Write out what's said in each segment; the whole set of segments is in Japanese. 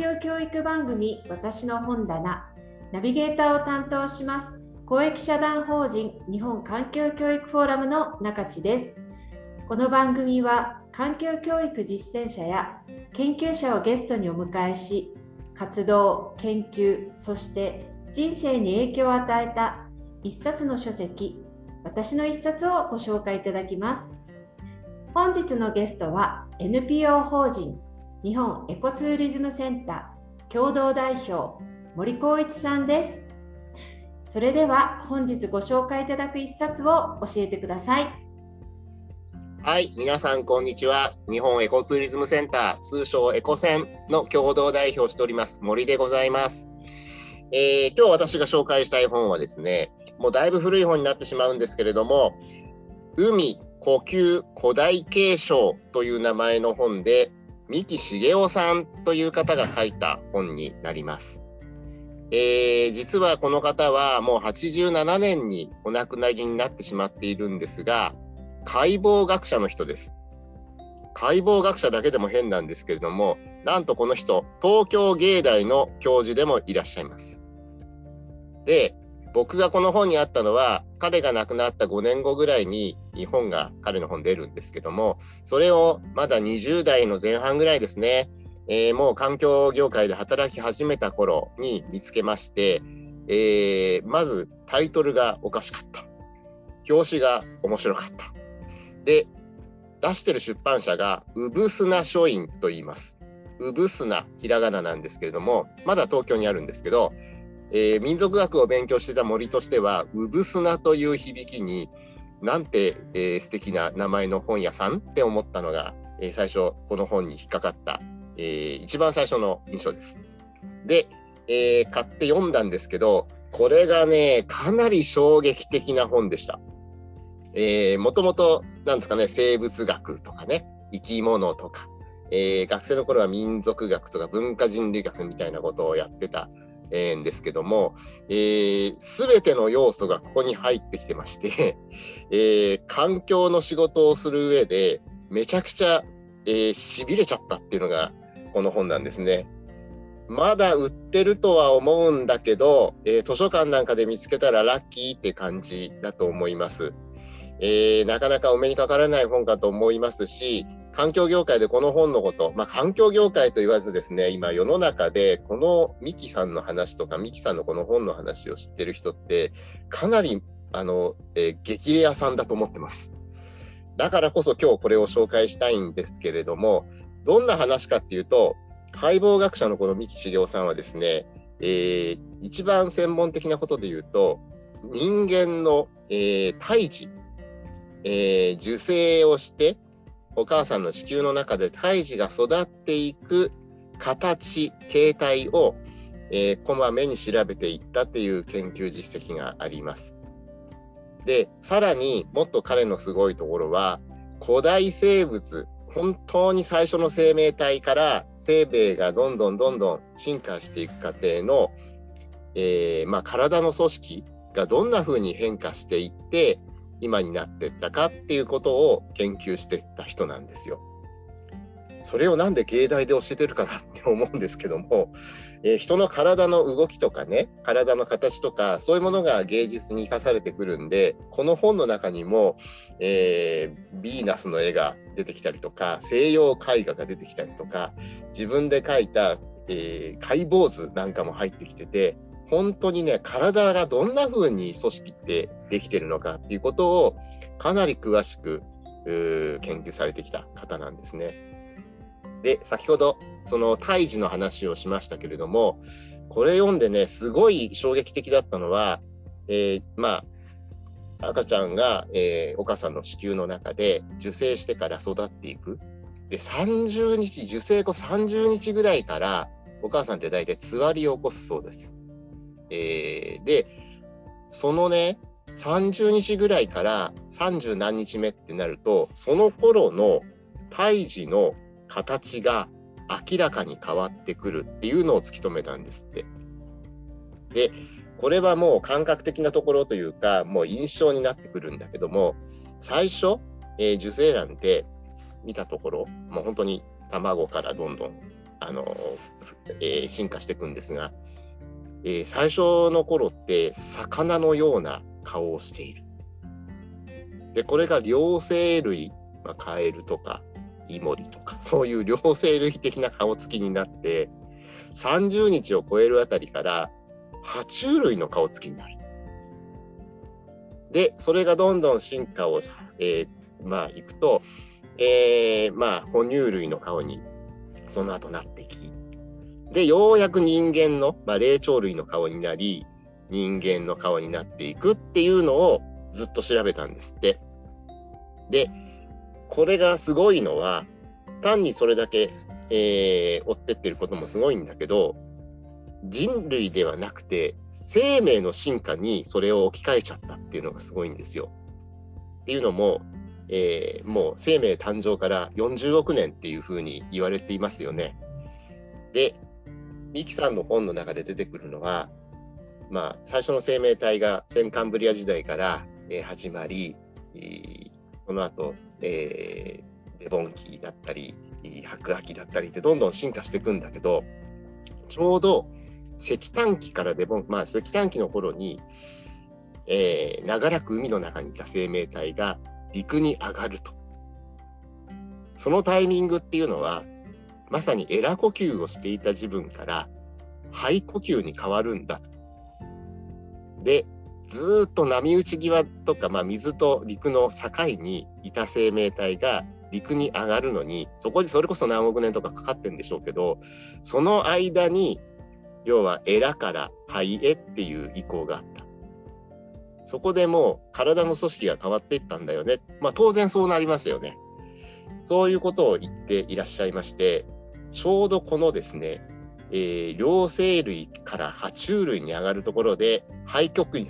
境教育番組私の本棚ナビゲーターを担当します公益社団法人日本環境教育フォーラムの中地です。この番組は環境教育実践者や研究者をゲストにお迎えし、活動、研究、そして人生に影響を与えた一冊の書籍、私の一冊をご紹介いただきます。本日のゲストは NPO 法人日本エコツーリズムセンター共同代表森光一さんです。それでは本日ご紹介いただく一冊を教えてください。はい、皆さんこんにちは。日本エコツーリズムセンター通称エコセンの共同代表をしております森でございます。今日私が紹介したい本はですね、もうだいぶ古い本になってしまうんですけれども、海、呼吸、古代継承という名前の本で、三木茂雄さんという方が書いた本になります。実はこの方はもう87年にお亡くなりになってしまっているんですが、解剖学者の人です。解剖学者だけでも変なんですけれども、なんとこの人、東京芸大の教授でもいらっしゃいます。で、僕がこの本にあったのは、彼が亡くなった5年後ぐらいに日本が彼の本出るんですけども、それをまだ20代の前半ぐらいですね、もう環境業界で働き始めた頃に見つけまして、まずタイトルがおかしかった。表紙が面白かった。で、出してる出版社が産砂書院と言います。産砂、ひらがななんですけれども、まだ東京にあるんですけど、民族学を勉強してた森としては、産砂という響きになんて、素敵な名前の本屋さんって思ったのが、最初この本に引っかかった、一番最初の印象です。で、買って読んだんですけど、これがね、かなり衝撃的な本でした。もともとなんですかね、生物学とかね、生き物とか、学生の頃は民族学とか文化人類学みたいなことをやってたんですけども、全ての要素がここに入ってきてまして、環境の仕事をする上でめちゃくちゃ、痺れちゃったっていうのがこの本なんですね。まだ売ってるとは思うんだけど、図書館なんかで見つけたらラッキーって感じだと思います。なかなかお目にかからない本かと思いますし、環境業界でこの本のこと、環境業界と言わずですね、今世の中でこの三木さんの話とか三木さんのこの本の話を知ってる人ってかなり激レアさんだと思ってます。だからこそ今日これを紹介したいんですけれども、どんな話かっていうと、解剖学者のこの三木茂雄さんはですね、一番専門的なことで言うと、人間の、胎児、受精をしてお母さんの子宮の中で胎児が育っていく形、形態を、こまめに調べていったという研究実績があります。で、さらにもっと彼のすごいところは、古代生物、本当に最初の生命体から生命がどんどん進化していく過程の、体の組織がどんな風に変化していって今になっていったかっていうことを研究していった人なんですよ。それをなんで芸大で教えてるかなって思うんですけども、人の体の動きとかね、体の形とかそういうものが芸術に生かされてくるんで、この本の中にも、ヴィーナスの絵が出てきたりとか、西洋絵画が出てきたりとか、自分で描いた、解剖図なんかも入ってきてて、本当にね、体がどんな風に組織ってできてるのかっていうことをかなり詳しく研究されてきた方なんですね。で、先ほどその胎児の話をしましたけれども、これ読んでね、すごい衝撃的だったのは、赤ちゃんが、お母さんの子宮の中で受精してから育っていく。で、受精後30日ぐらいからお母さんって大体つわりを起こすそうです。で、そのね、30日ぐらいから30何日目ってなると、その頃の胎児の形が明らかに変わってくるっていうのを突き止めたんですって。で、これはもう感覚的なところというか、もう印象になってくるんだけども、最初、受精卵で見たところ、もう本当に卵からどんどん進化していくんですが、最初の頃って魚のような顔をしている。でこれが両生類、カエルとかイモリとかそういう両生類的な顔つきになって30日を超えるあたりから爬虫類の顔つきになる。でそれがどんどん進化を、いくと、哺乳類の顔にその後なってき、でようやく人間の、霊長類の顔になり人間の顔になっていくっていうのをずっと調べたんですって。でこれがすごいのは単にそれだけ、追ってってることもすごいんだけど、人類ではなくて生命の進化にそれを置き換えちゃったっていうのがすごいんですよ。っていうのも、もう生命誕生から40億年っていうふうに言われていますよね。で三木さんの本の中で出てくるのは、最初の生命体が先カンブリア時代から始まり、その後、デボン紀だったり白亜紀だったりってどんどん進化していくんだけど、ちょうど石炭紀から石炭紀の頃に、長らく海の中にいた生命体が陸に上がると、そのタイミングっていうのはまさにエラ呼吸をしていた自分から肺呼吸に変わるんだと。でずっと波打ち際とか、水と陸の境にいた生命体が陸に上がるのに、そこにそれこそ何億年とかかかってんでしょうけど、その間に要はエラから肺へっていう移行があった。そこでもう体の組織が変わっていったんだよね。当然そうなりますよね。そういうことを言っていらっしゃいまして、ちょうどこのですね、両生類から爬虫類に上がるところで肺呼吸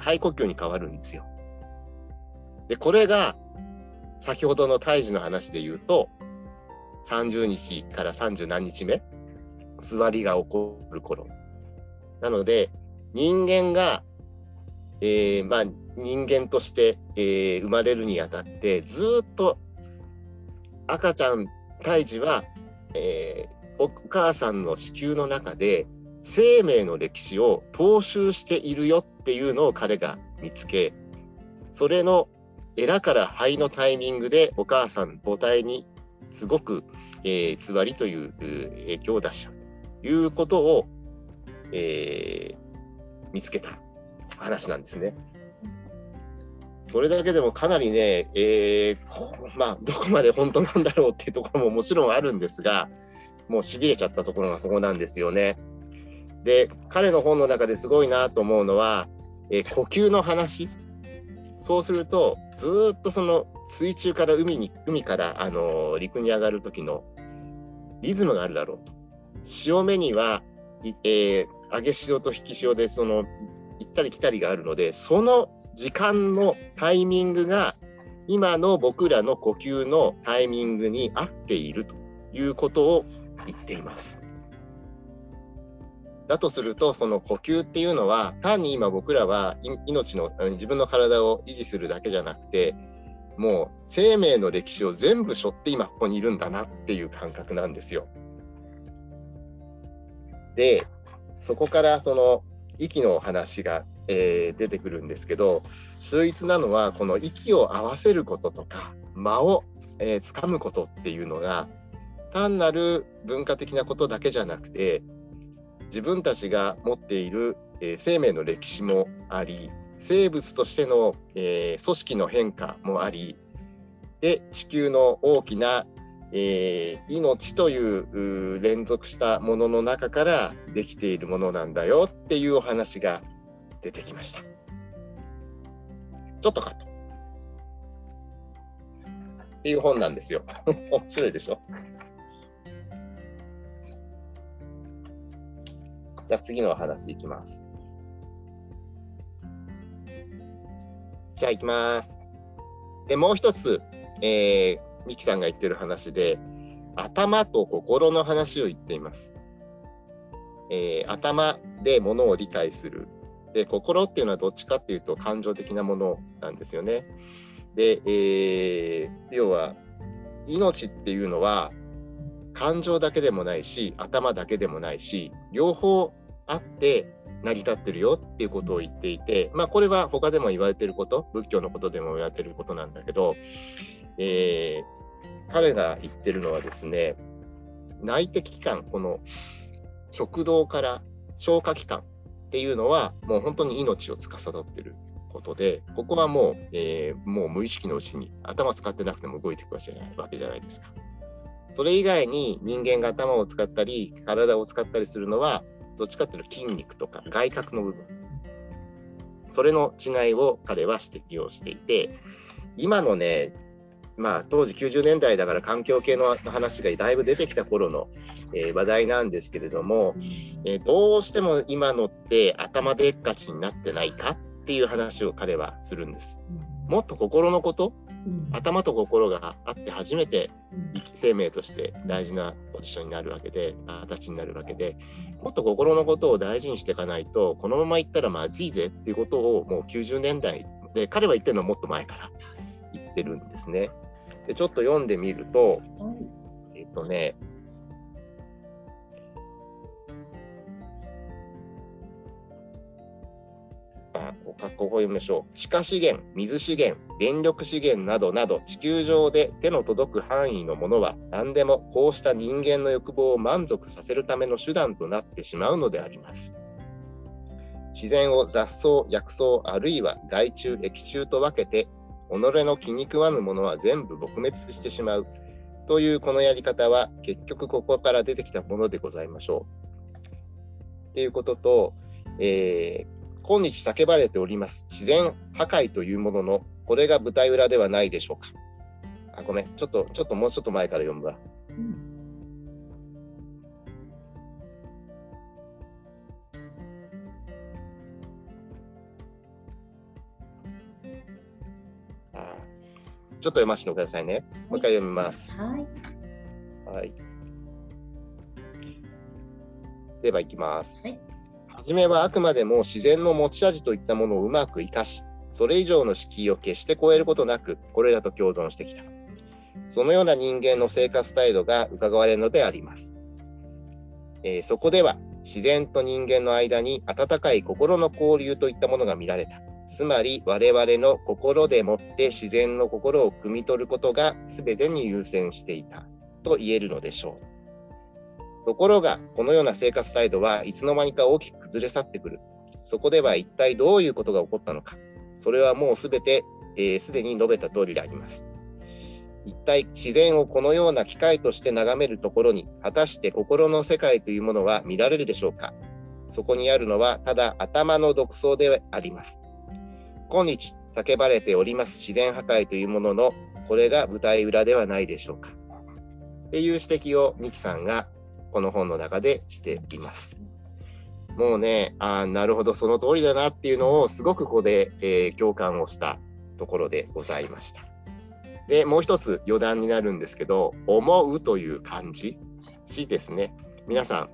に変わるんですよ。でこれが先ほどの胎児の話で言うと30日から30何日目座りが起こる頃なので、人間が、人間として、生まれるにあたってずっと赤ちゃん胎児は、お母さんの子宮の中で生命の歴史を踏襲しているよっていうのを彼が見つけ、それのエラから肺のタイミングでお母さん母体にすごく、つわりという影響を出したということを、見つけた話なんですね。それだけでもかなりね、どこまで本当なんだろうっていうところももちろんあるんですが、もうしびれちゃったところがそこなんですよね。で彼の本の中ですごいなと思うのは、呼吸の話。そうするとずっとその水中から海から、陸に上がる時のリズムがあるだろうと。潮目には、上げ潮と引き潮でその行ったり来たりがあるので、その時間のタイミングが今の僕らの呼吸のタイミングに合っているということを言っています。だとするとその呼吸っていうのは単に今僕らは命の自分の体を維持するだけじゃなくて、もう生命の歴史を全部背負って今ここにいるんだなっていう感覚なんですよ。でそこからその息の話が、出てくるんですけど、秀逸なのはこの息を合わせることとか間を、掴むことっていうのが単なる文化的なことだけじゃなくて、自分たちが持っている生命の歴史もあり、生物としての組織の変化もあり、で地球の大きな命という連続したものの中からできているものなんだよっていうお話が出てきました。ちょっとカットっていう本なんですよ。面白いでしょ。じゃあ次のお話いきます。じゃあいきます。でもう一つ、三木さんが言ってる話で頭と心の話を言っています。頭で物を理解する。で心っていうのはどっちかっていうと感情的なものなんですよね。で、要は命っていうのは感情だけでもないし頭だけでもないし両方あって成り立ってるよっていうことを言っていて、まあ、これは他でも言われてること、仏教のことでも言われてることなんだけど、彼が言ってるのはですね、内的器官、この食道から消化器官っていうのはもう本当に命を司ってることで、ここはもう、もう無意識のうちに頭使ってなくても動いていくわけじゃないですか。それ以外に人間が頭を使ったり体を使ったりするのはどっちかっていうと筋肉とか外郭の部分、それの違いを彼は指摘をしていて、今のね、まあ、当時90年代だから環境系の話がだいぶ出てきた頃の、話題なんですけれども、どうしても今のって頭でっかちになってないかっていう話を彼はするんです。もっと心のこと、頭と心があって初めて生命として大事なポジションになるわけで、形になるわけで、もっと心のことを大事にしていかないとこのままいったらまずいぜっていうことを、もう90年代で彼は言ってるのはもっと前から言ってるんですね。でちょっと読んでみると、ここ読みましょう。地下資源、水資源、電力資源などなど地球上で手の届く範囲のものは何でもこうした人間の欲望を満足させるための手段となってしまうのであります。自然を雑草、薬草あるいは害虫、益虫と分けて己の気に食わぬものは全部撲滅してしまうというこのやり方は結局ここから出てきたものでございましょう。ということと、今日叫ばれております自然破壊というもののこれが舞台裏ではないでしょうか。あ、ごめん、ちょっともうちょっと前から読むわ。ちょっと読ませてくださいね。もう一回読みます。はい。では行きます。はじめはあくまでも自然の持ち味といったものをうまく生かし、それ以上の敷居を決して超えることなく、これらと共存してきた。そのような人間の生活態度が伺われるのであります。そこでは、自然と人間の間に温かい心の交流といったものが見られた。つまり、我々の心でもって自然の心を汲み取ることが全てに優先していたと言えるのでしょう。ところが、このような生活態度はいつの間にか大きく崩れ去ってくる。そこでは一体どういうことが起こったのか。それはもうすべて、すでに述べた通りであります。一体自然をこのような機会として眺めるところに、果たして心の世界というものは見られるでしょうか。そこにあるのはただ頭の独創であります。今日叫ばれております自然破壊というものの、これが舞台裏ではないでしょうか。っていう指摘を三木さんがこの本の中でしています。もうね、なるほど、その通りだなっていうのをすごくここで、共感をしたところでございました。でもう一つ余談になるんですけど、思うという漢字しですね、皆さん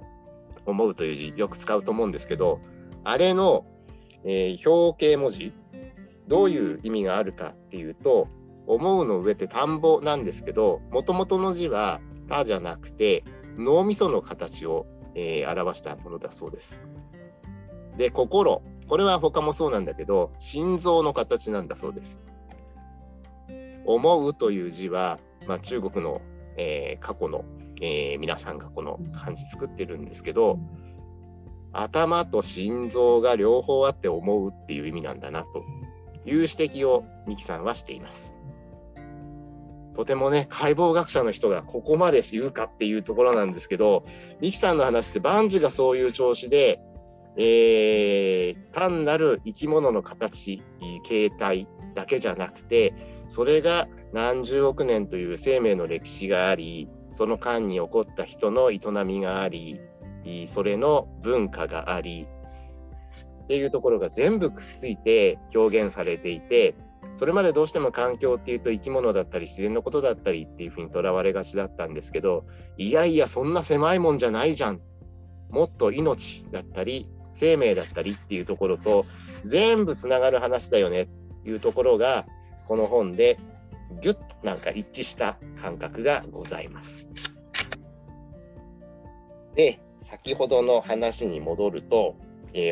思うという字よく使うと思うんですけど、あれの、表形文字どういう意味があるかっていうと、思うの上って田んぼなんですけど、もともとの字は田じゃなくて脳みその形を、表したものだそうです。で、心、これは他もそうなんだけど、心臓の形なんだそうです。思うという字は、まあ、中国の、過去の、皆さんがこの漢字作ってるんですけど、頭と心臓が両方あって思うっていう意味なんだなという指摘を三木さんはしています。とてもね、解剖学者の人がここまで言うかっていうところなんですけど、三木さんの話って万事がそういう調子で、単なる生き物の形、形態だけじゃなくて、それが何十億年という生命の歴史があり、その間に起こった人の営みがあり、それの文化がありっていうところが全部くっついて表現されていて、それまでどうしても環境っていうと生き物だったり自然のことだったりっていうふうにとらわれがちだったんですけど、いやいやそんな狭いもんじゃないじゃん、もっと命だったり生命だったりっていうところと全部つながる話だよねっていうところがこの本でギュッなんか一致した感覚がございます。で、先ほどの話に戻ると、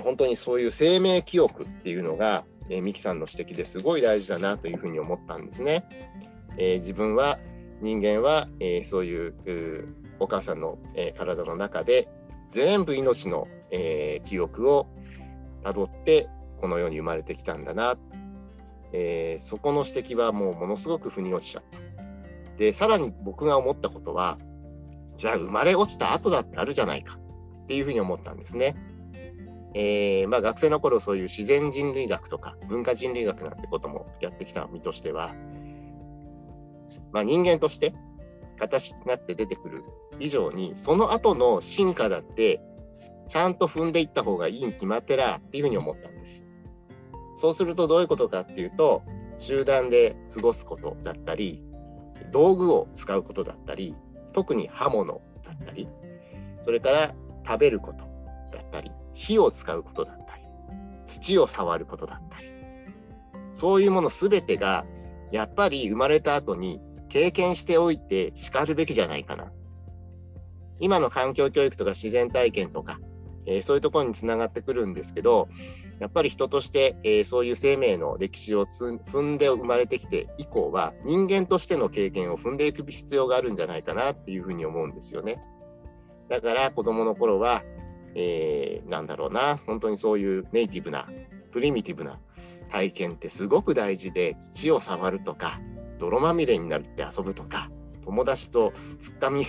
本当にそういう生命記憶っていうのが、三木さんの指摘ですごい大事だなというふうに思ったんですね。自分は人間は、そういうお母さんの、体の中で全部命の、記憶をたどってこの世に生まれてきたんだな、そこの指摘はもうものすごく腑に落ちちゃった。で、さらに僕が思ったことは、じゃあ生まれ落ちた後だってあるじゃないかっていうふうに思ったんですね。学生の頃そういう自然人類学とか文化人類学なんてこともやってきた身としては、人間として形になって出てくる以上に、その後の進化だってちゃんと踏んでいった方がいいに決まってらっていうふうに思ったんです。そうするとどういうことかっていうと、集団で過ごすことだったり、道具を使うことだったり、特に刃物だったり、それから食べることだったり、火を使うことだったり、土を触ることだったり、そういうものすべてがやっぱり生まれた後に経験しておいて叱るべきじゃないかな。今の環境教育とか自然体験とか、そういうところにつながってくるんですけど、やっぱり人として、そういう生命の歴史を踏んで生まれてきて以降は、人間としての経験を踏んでいく必要があるんじゃないかなっていうふうに思うんですよね。だから子供の頃は、本当にそういうネイティブなプリミティブな体験ってすごく大事で、土を触るとか泥まみれになって遊ぶとか、友達とつかみ合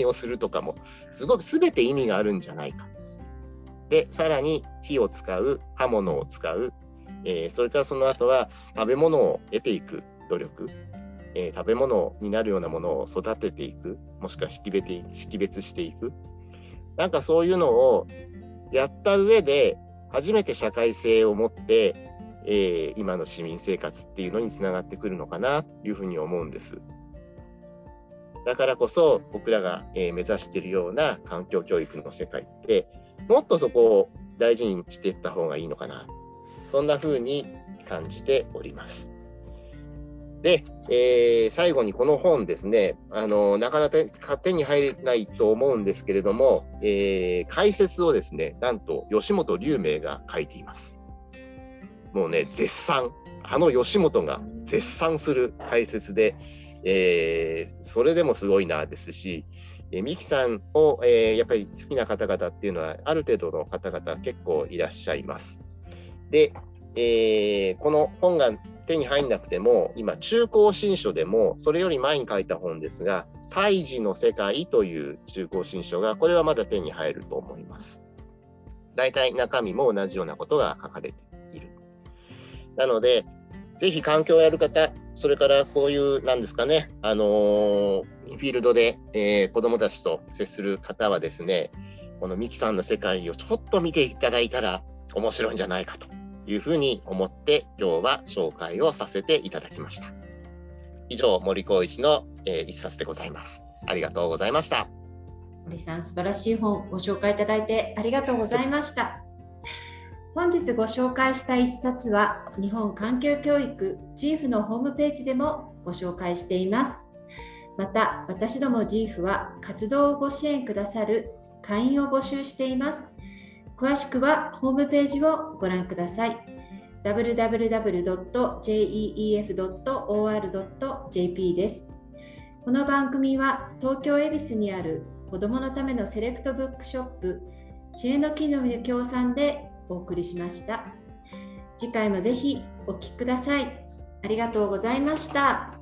いをするとかもすごく全て意味があるんじゃないか。で、さらに火を使う、刃物を使う、それからその後は食べ物を得ていく努力、食べ物になるようなものを育てていく、もしくは識別していく、なんかそういうのをやった上で初めて社会性を持って、今の市民生活っていうのにつながってくるのかなというふうに思うんです。だからこそ僕らが目指しているような環境教育の世界って、もっとそこを大事にしていった方がいいのかな、そんなふうに感じております。で、最後にこの本ですね、なかなか手に入れないと思うんですけれども、解説をですね、なんと吉本龍明が書いています。もうね、絶賛、あの吉本が絶賛する解説で、それでもすごいなですし、三木さんを、やっぱり好きな方々っていうのはある程度の方々結構いらっしゃいます。で、この本が手に入んなくても、今中高新書でも、それより前に書いた本ですが、胎児の世界という中高新書が、これはまだ手に入ると思います。大体中身も同じようなことが書かれている。なのでぜひ環境をやる方、それからこういうなんですかね、フィールドで、子どもたちと接する方はですね、この三木さんの世界をちょっと見ていただいたら面白いんじゃないかというふうに思って、今日は紹介をさせていただきました。以上、森浩一の、一冊でございます。ありがとうございました。森さん、素晴らしい本ご紹介いただいてありがとうございました。本日ご紹介した一冊は、日本環境教育 JEEF のホームページでもご紹介しています。また、私ども JEEF は活動をご支援くださる会員を募集しています。詳しくはホームページをご覧ください。 www.jeef.or.jp です。この番組は東京恵比寿にある子どものためのセレクトブックショップ知恵の木の実の協賛でお送りしました。次回もぜひお聞きください。ありがとうございました。